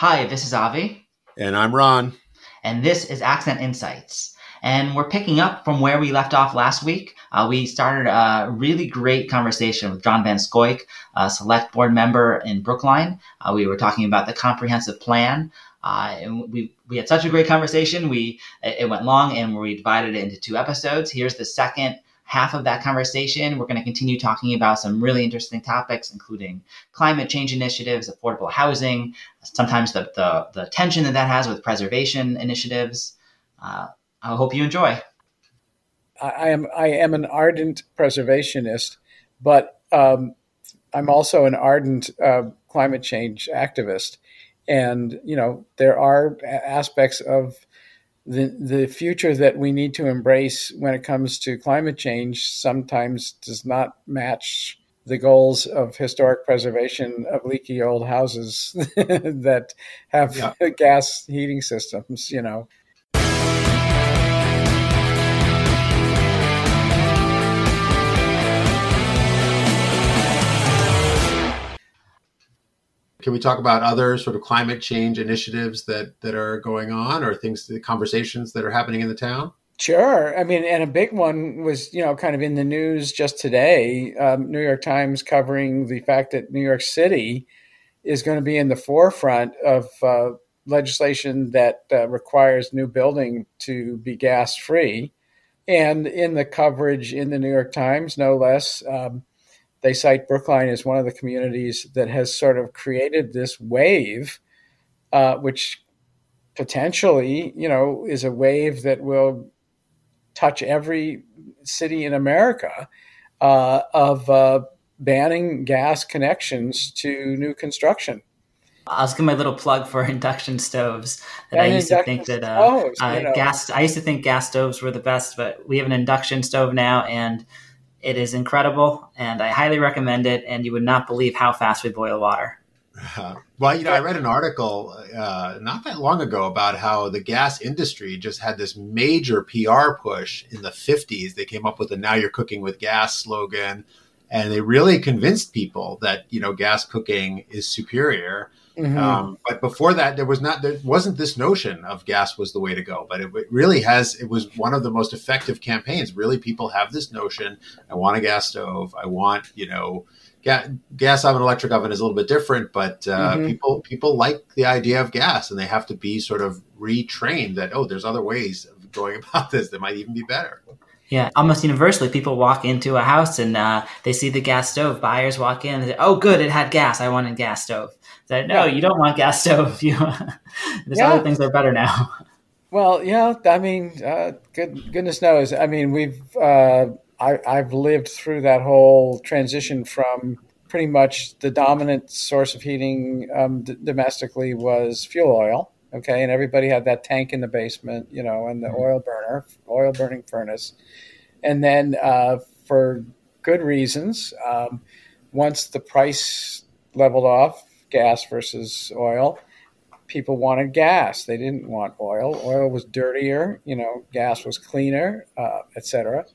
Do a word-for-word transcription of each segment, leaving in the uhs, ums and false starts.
Hi, this is Avi. And I'm Ron. And this is Accent Insights. And we're picking up from where we left off last week. Uh, we started a really great conversation with John VanScoik, a select board member in Brookline. Uh, we were talking about the comprehensive plan. Uh, and we, we had such a great conversation. We It went long and we divided it into two episodes. Here's the second half of that conversation. We're going to continue talking about some really interesting topics, including climate change initiatives, affordable housing, sometimes the, the, the tension that that has with preservation initiatives. Uh, I hope you enjoy. I am I am an ardent preservationist, but um, I'm also an ardent uh, climate change activist. And, you know, there are aspects of the the future that we need to embrace when it comes to climate change sometimes does not match the goals of historic preservation of leaky old houses that have yeah. gas heating systems, you know. Can we talk about other sort of climate change initiatives that, that are going on or things, the conversations that are happening in the town? Sure. I mean, and a big one was, you know, kind of in the news just today, um, New York Times covering the fact that New York City is going to be in the forefront of uh, legislation that uh, requires new building to be gas free. And in the coverage in the New York Times, no less, um, they cite Brookline as one of the communities that has sort of created this wave, uh, which potentially, you know, is a wave that will touch every city in America uh, of uh, banning gas connections to new construction. I'll just give my little plug for induction stoves. That and I used to think that uh, stoves, uh, you know. gas. I used to think gas stoves were the best, but we have an induction stove now, and it is incredible, and I highly recommend it, and you would not believe how fast we boil water. Uh, well, you know, I read an article uh, not that long ago about how the gas industry just had this major P R push in the fifties. They came up with the "Now You're Cooking with Gas" slogan, and they really convinced people that, you know, gas cooking is superior. Mm-hmm. Um, but before that, there was not, there wasn't this notion of gas was the way to go, but it, it really has, it was one of the most effective campaigns. Really, people have this notion. I want a gas stove. I want, you know, ga- gas oven, electric oven is a little bit different, but uh, mm-hmm. people, people like the idea of gas, and they have to be sort of retrained that, oh, there's other ways of going about this that might even be better. Yeah, almost universally, people walk into a house and uh, they see the gas stove. Buyers walk in and say, oh, good, it had gas. I wanted a gas stove. That no, yeah. you don't want gas stove. You there's yeah. other things that are better now. Well, yeah, I mean, uh, good, goodness knows. I mean, we've uh, I, I've lived through that whole transition from pretty much the dominant source of heating um, d- domestically was fuel oil. Okay, and everybody had that tank in the basement, you know, and the mm-hmm. oil burner, oil burning furnace, and then uh, for good reasons, um, once the price leveled off. Gas versus oil. People wanted gas. They didn't want oil. Oil was dirtier, you know, gas was cleaner, uh, et cetera.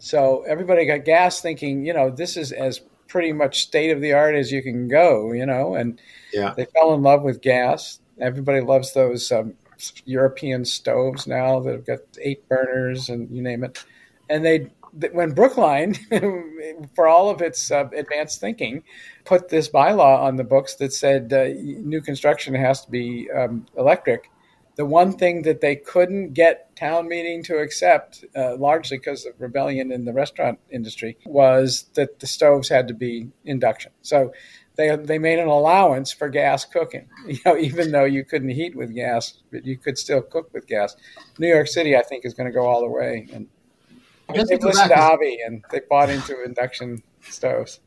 So everybody got gas thinking, you know, this is as pretty much state of the art as you can go, you know, and yeah. they fell in love with gas. Everybody loves those um, European stoves now that have got eight burners and you name it. And they when Brookline, for all of its uh, advanced thinking, put this bylaw on the books that said uh, new construction has to be um, electric, the one thing that they couldn't get town meeting to accept, uh, largely because of rebellion in the restaurant industry, was that the stoves had to be induction. So they they made an allowance for gas cooking, you know, even though you couldn't heat with gas, but you could still cook with gas. New York City, I think, is going to go all the way and. They listened to Avi and they bought into induction stoves.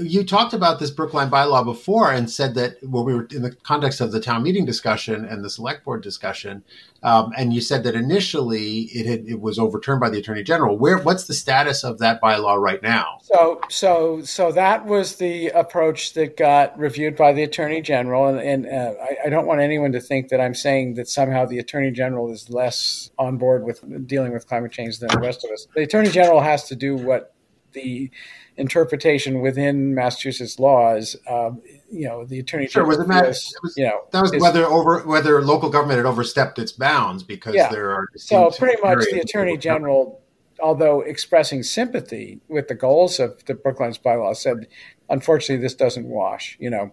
You talked about this Brookline bylaw before and said that when we were in the context of the town meeting discussion and the select board discussion, um, and you said that initially it had, it was overturned by the attorney general. Where what's the status of that bylaw right now? So so so that was the approach that got reviewed by the attorney general, and, and uh, I, I don't want anyone to think that I'm saying that somehow the attorney general is less on board with dealing with climate change than the rest of us. The attorney general has to do what the interpretation within Massachusetts laws, um, you know, the attorney general. Sure, was that, was, was, you know, that was whether over whether local government had overstepped its bounds, because yeah. there are so pretty much the attorney general, although expressing sympathy with the goals of the Brookline's bylaw, said, unfortunately, this doesn't wash. You know,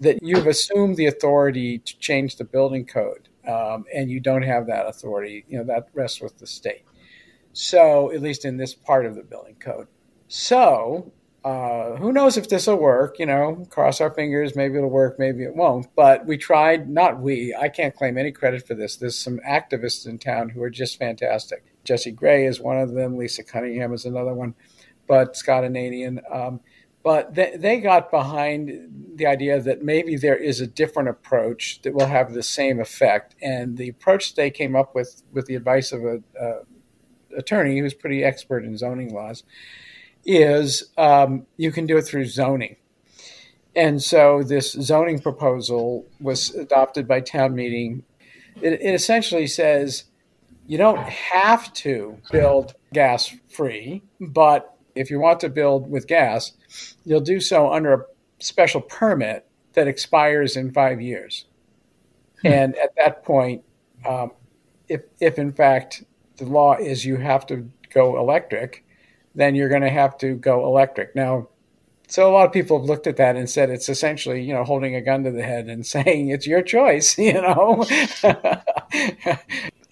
that you've assumed the authority to change the building code, um, and you don't have that authority. You know, that rests with the state. So, at least in this part of the building code. So, uh, who knows if this will work, you know, cross our fingers, maybe it'll work, maybe it won't. But we tried, not we, I can't claim any credit for this. There's some activists in town who are just fantastic. Jesse Gray is one of them. Lisa Cunningham is another one. But Scott Anadian. Um, but they, they got behind the idea that maybe there is a different approach that will have the same effect. And the approach they came up with, with the advice of a... Uh, attorney who's pretty expert in zoning laws, is um, you can do it through zoning. And so this zoning proposal was adopted by town meeting. It, it essentially says you don't have to build gas free, but if you want to build with gas, you'll do so under a special permit that expires in five years. Hmm. And at that point, um, if if in fact the law is you have to go electric, then you're going to have to go electric. Now, so a lot of people have looked at that and said it's essentially, you know, holding a gun to the head and saying it's your choice, you know.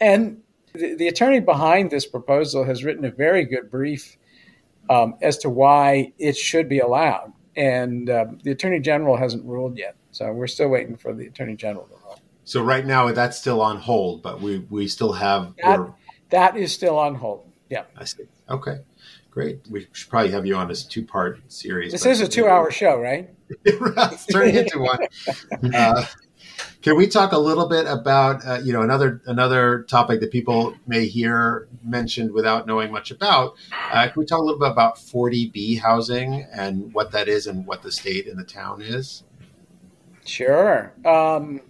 And the, the attorney behind this proposal has written a very good brief um, as to why it should be allowed. And uh, the attorney general hasn't ruled yet. So we're still waiting for the attorney general to rule. So right now that's still on hold, but we, we still have... That, That is still on hold. Yeah. I see. Okay, great. We should probably have you on as a two-part series. This is a two-hour show, right? It's turning into one. Uh, can we talk a little bit about, uh, you know, another another topic that people may hear mentioned without knowing much about? Uh, can we talk a little bit about forty B housing and what that is and what the state and the town is? Sure. Um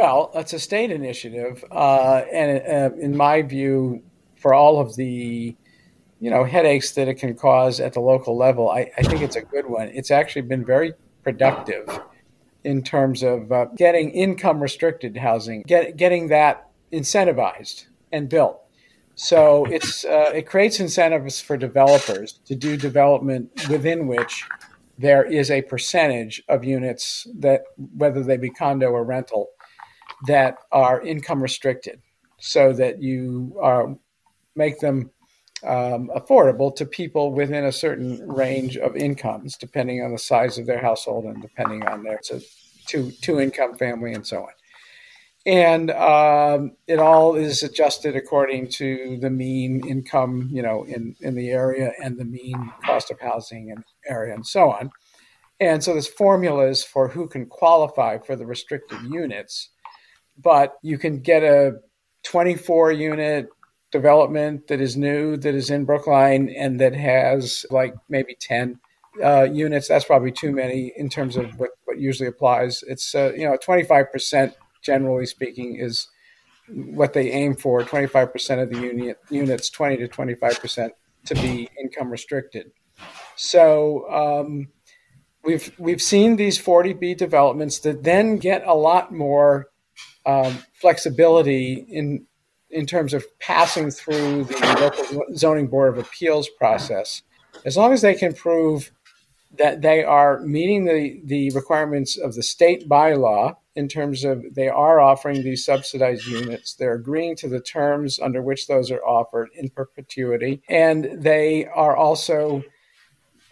Well, that's a state initiative, uh, and uh, in my view, for all of the, you know, headaches that it can cause at the local level, I, I think it's a good one. It's actually been very productive in terms of uh, getting income-restricted housing, get, getting that incentivized and built. So it's uh, it creates incentives for developers to do development within which there is a percentage of units that, whether they be condo or rental, that are income restricted, so that you are make them um, affordable to people within a certain range of incomes, depending on the size of their household and depending on their so two two income family and so on. And um, it all is adjusted according to the mean income, you know, in, in the area, and the mean cost of housing in the area, and so on. And so there's formulas for who can qualify for the restricted units. But you can get a twenty-four unit development that is new, that is in Brookline, and that has like maybe ten uh, units. That's probably too many in terms of what, what usually applies. It's, uh, you know, twenty-five percent, generally speaking, is what they aim for, twenty-five percent of the unit, units, twenty to twenty-five percent to be income restricted. So, um, we've, we've seen these forty B developments that then get a lot more Um, flexibility in in terms of passing through the local zoning board of appeals process, as long as they can prove that they are meeting the, the requirements of the state bylaw in terms of they are offering these subsidized units, they're agreeing to the terms under which those are offered in perpetuity, and they are also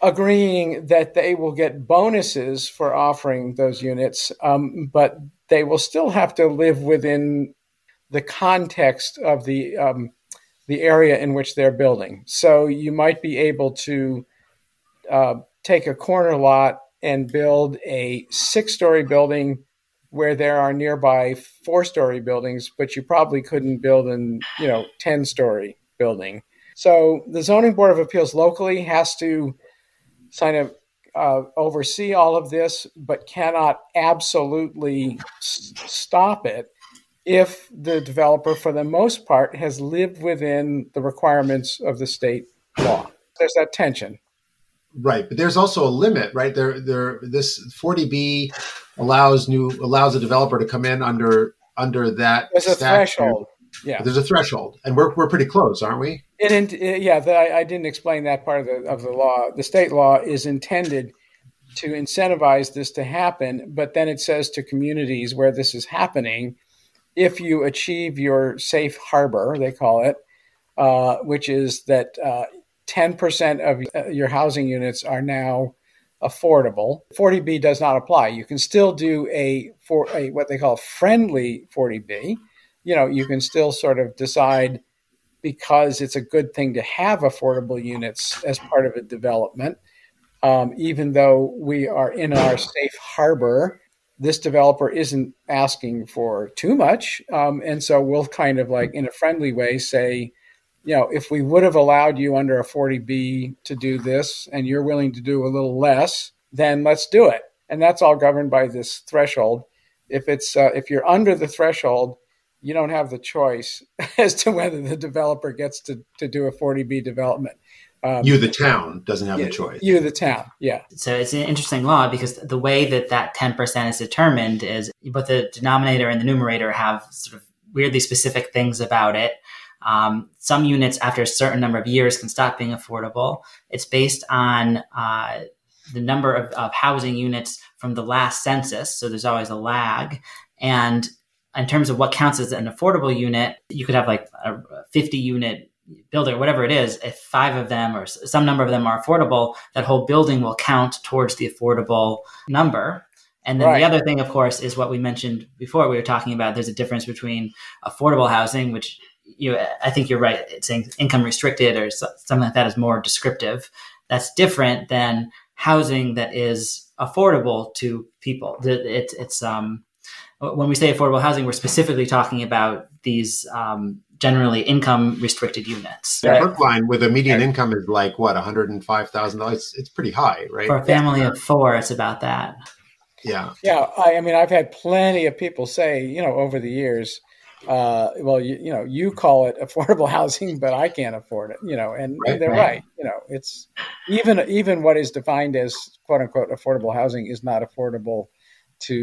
agreeing that they will get bonuses for offering those units, um, but they will still have to live within the context of the um, the area in which they're building. So you might be able to uh, take a corner lot and build a six-story building where there are nearby four-story buildings, but you probably couldn't build an, you know, ten-story building. So the Zoning Board of Appeals locally has to sign a Uh, oversee all of this, but cannot absolutely s- stop it if the developer, for the most part, has lived within the requirements of the state law. there's that tension. Right, but there's also a limit, right? There, there. This forty B allows new allows a developer to come in under under that. There's a statute. Threshold. Yeah, but there's a threshold, and we're we're pretty close, aren't we? It, it yeah, the, I, I didn't explain that part of the of the law. The state law is intended to incentivize this to happen, but then it says to communities where this is happening, if you achieve your safe harbor, they call it, uh, which is that. Uh, ten percent of your housing units are now affordable. forty B does not apply. You can still do a, for, a what they call friendly forty B. You know, you can still sort of decide because it's a good thing to have affordable units as part of a development. Um, even though we are in our safe harbor, this developer isn't asking for too much. Um, and so we'll kind of like in a friendly way say, you know, if we would have allowed you under a forty B to do this and you're willing to do a little less, then let's do it. And that's all governed by this threshold. If it's uh, if you're under the threshold, you don't have the choice as to whether the developer gets to, to do a forty B development. Um, you, the town, doesn't have you, a choice. You, the town, yeah. So it's an interesting law because the way that that ten percent is determined is both the denominator and the numerator have sort of weirdly specific things about it. Um, some units after a certain number of years can stop being affordable. It's based on uh, the number of, of housing units from the last census. So there's always a lag. And in terms of what counts as an affordable unit, you could have like a fifty unit building, whatever it is. If five of them or some number of them are affordable, that whole building will count towards the affordable number. And then right. The other thing, of course, is what we mentioned before we were talking about. There's a difference between affordable housing, which You, I think you're right. It's income restricted or something like that is more descriptive. That's different than housing that is affordable to people. It's, it's um, when we say affordable housing, we're specifically talking about these um, generally income restricted units. Yeah, right? Brookline with a median yeah. income is like what one hundred five thousand dollars. It's, it's pretty high, right? For a family yeah. of four, it's about that. Yeah. Yeah. I, I mean, I've had plenty of people say, you know, over the years, Uh, well, you, you know, you call it affordable housing, but I can't afford it, you know, and, right, and they're right. right. You know, it's even, even what is defined as quote unquote affordable housing is not affordable to,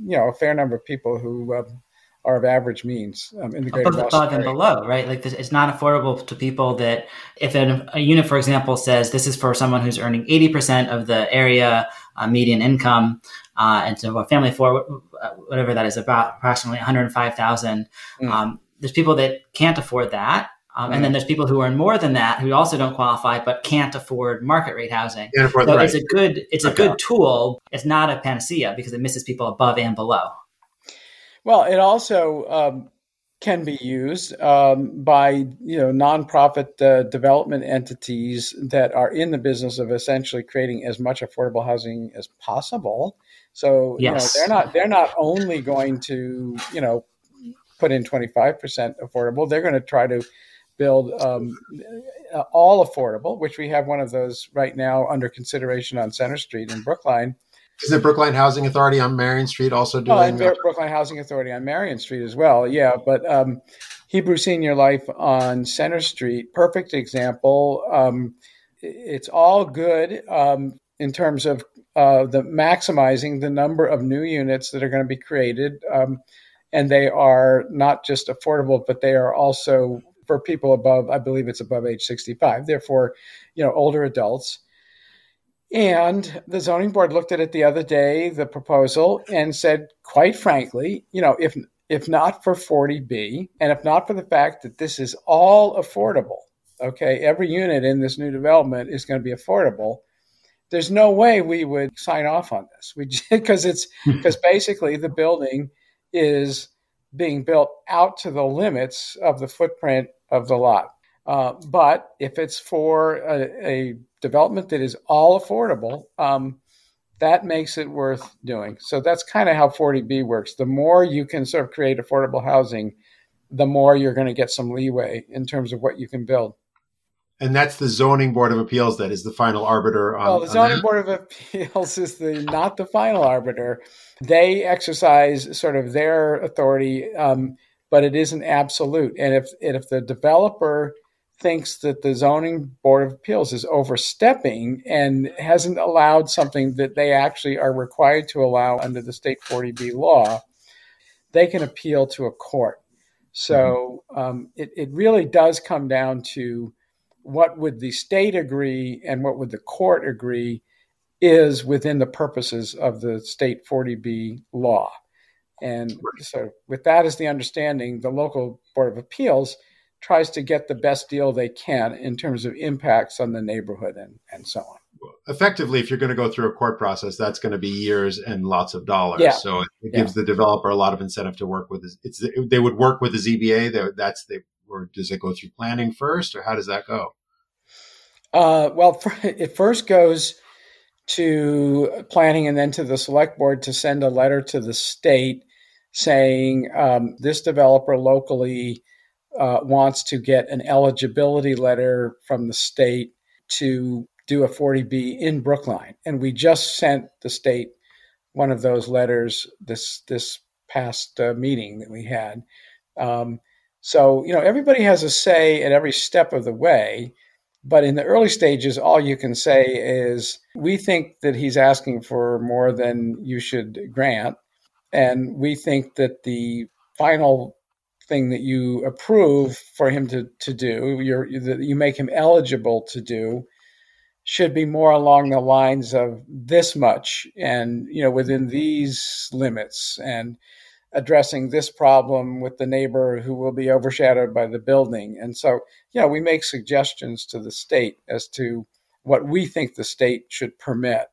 you know, a fair number of people who um, are of average means um, in the greater Boston above and below, right? Like this, it's not affordable to people that if an, a unit, for example, says this is for someone who's earning eighty percent of the area uh, median income, Uh, and so a family of four, whatever that is, about approximately one hundred five thousand. Mm. Um, there's people that can't afford that. Um, mm. And then there's people who earn more than that who also don't qualify, but can't afford market rate housing. So right. it's a good, it's okay. a good tool. It's not a panacea because it misses people above and below. Well, it also um, can be used um, by, you know, nonprofit uh, development entities that are in the business of essentially creating as much affordable housing as possible. So yes. you know, they're not they're not only going to, you know, put in twenty-five percent affordable. They're going to try to build um, all affordable, which we have one of those right now under consideration on Center Street in Brookline. Is it Brookline Housing Authority on Marion Street also doing? Oh, and Mar- Brookline Housing Authority on Marion Street as well. Yeah, but um, Hebrew Senior Life on Center Street, perfect example. Um, it's all good um, in terms of Uh, the maximizing the number of new units that are going to be created. Um, and they are not just affordable, but they are also for people above, I believe it's above age sixty-five, therefore, you know, older adults. And the zoning board looked at it the other day, the proposal, and said, quite frankly, you know, if if not for forty B, and if not for the fact that this is all affordable, okay, every unit in this new development is going to be affordable, there's no way we would sign off on this. We because it's because basically the building is being built out to the limits of the footprint of the lot. Uh, but if it's for a, a development that is all affordable, um, that makes it worth doing. So that's kind of how forty B works. The more you can sort of create affordable housing, the more you're going to get some leeway in terms of what you can build. And that's the Zoning Board of Appeals that is the final arbiter. On, well, the Zoning on Board of Appeals is the not the final arbiter. They exercise sort of their authority, um, but it isn't absolute. And if and if the developer thinks that the Zoning Board of Appeals is overstepping and hasn't allowed something that they actually are required to allow under the state forty B law, they can appeal to a court. So um, it, it really does come down to what would the state agree and what would the court agree is within the purposes of the state forty B law. And so with that as the understanding, the local Board of Appeals tries to get the best deal they can in terms of impacts on the neighborhood and, and so on. Effectively, if you're going to go through a court process, that's going to be years and lots of dollars. Yeah. So it, it gives yeah. the developer a lot of incentive to work with. It's, it's they would work with the Z B A. They, that's the, or does it go through planning first, or how does that go? Uh, well, it first goes to planning and then to the select board to send a letter to the state saying um, this developer locally uh, wants to get an eligibility letter from the state to do a forty B in Brookline. And we just sent the state one of those letters this this past uh, meeting that we had. Um, so, you know, everybody has a say at every step of the way. But in the early stages, all you can say is, we think that he's asking for more than you should grant. And we think that the final thing that you approve for him to, to do, you're, that you make him eligible to do, should be more along the lines of this much and, you know, within these limits and addressing this problem with the neighbor who will be overshadowed by the building. And so, you know, we make suggestions to the state as to what we think the state should permit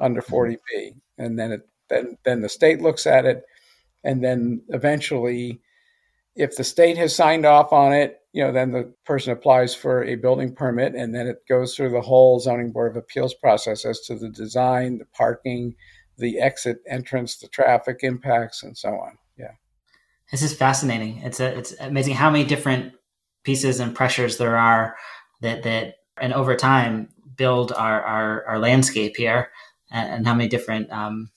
under forty B. And then, it, then, then the state looks at it. And then eventually, if the state has signed off on it, you know, then the person applies for a building permit, and then it goes through the whole Zoning Board of Appeals process as to the design, the parking, the exit entrance, the traffic impacts, and so on. Yeah. This is fascinating. It's a, it's amazing how many different pieces and pressures there are that, that and over time build our, our, our landscape here, and, and how many different um,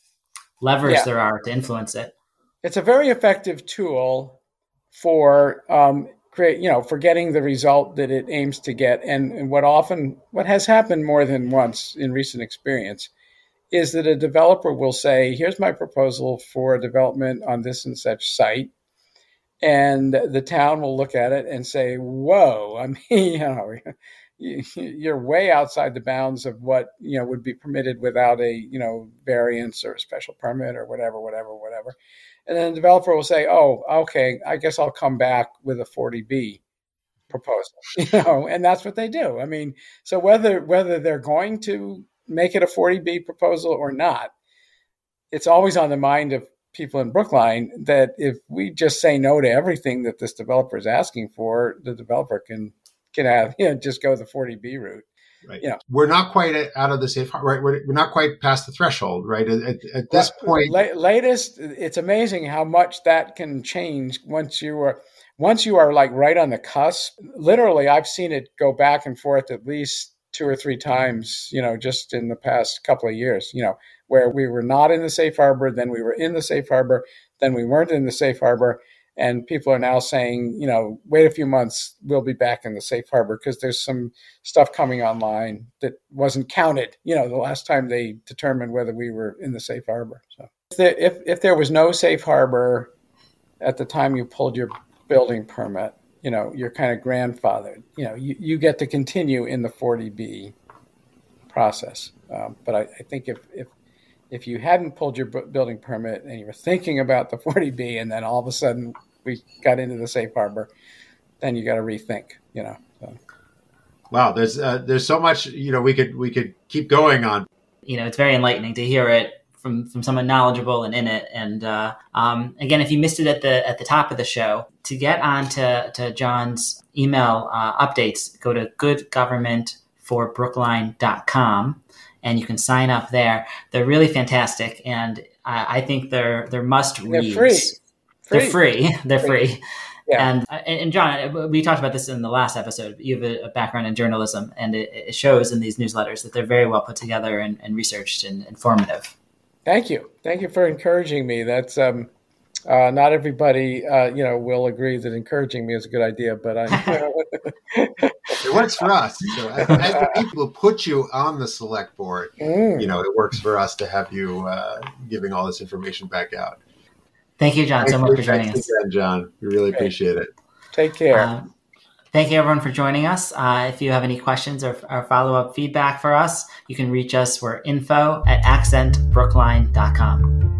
levers yeah. there are to influence it. It's a very effective tool for um, create, you know, for getting the result that it aims to get. And, and what often, what has happened more than once in recent experience is that a developer will say, here's my proposal for development on this and such site. And the town will look at it and say, whoa, I mean, you know, you're way outside the bounds of what, you know, would be permitted without a, you know, variance or a special permit or whatever, whatever, whatever. And then the developer will say, oh, okay, I guess I'll come back with a forty B proposal, you know, and that's what they do. I mean, so whether whether they're going to make it a forty B proposal or not, it's always on the mind of people in Brookline that if we just say no to everything that this developer is asking for, the developer can can have, you know, just go the forty B route. Right. You know, we're not quite out of the safe harbor, right? We're, we're not quite past the threshold, right? At, at, at this well, point, la- latest, it's amazing how much that can change once you are, once you are like right on the cusp. Literally, I've seen it go back and forth at least two or three times, you know, just in the past couple of years, you know, where we were not in the safe harbor, then we were in the safe harbor, then we weren't in the safe harbor. And people are now saying, you know, wait a few months, we'll be back in the safe harbor because there's some stuff coming online that wasn't counted, you know, the last time they determined whether we were in the safe harbor. So if there, if, if there was no safe harbor at the time you pulled your building permit, you know, you're kind of grandfathered, you know, you, you get to continue in the forty B process. Um, but I, I think if, if, if you hadn't pulled your building permit and you were thinking about the forty B and then all of a sudden we got into the safe harbor, then you got to rethink, you know. So. Wow. There's, uh, there's so much, you know, we could, we could keep going on. You know, it's very enlightening to hear it from, from someone knowledgeable and in it. And, uh, um, again, if you missed it at the, at the top of the show, to get on to, to John's email, uh, updates, go to good government for brookline dot com. And you can sign up there. They're really fantastic, and uh, I think they're they're must reads. They're free. free. They're free. They're free. free. Yeah. And and John, we talked about this in the last episode. You have a background in journalism, and it, it shows in these newsletters that they're very well put together and, and researched and informative. Thank you. Thank you for encouraging me. That's um, uh, not everybody, uh, you know, will agree that encouraging me is a good idea, but I. It works for us. So as, as the people who put you on the select board, mm. you know, it works for us to have you uh, giving all this information back out. Thank you, John, thanks so much for joining us. Again, John. We really Great. appreciate it. Take care. Uh, Thank you, everyone, for joining us. Uh, if you have any questions or, or follow-up feedback for us, you can reach us. We're info at accent brookline dot com.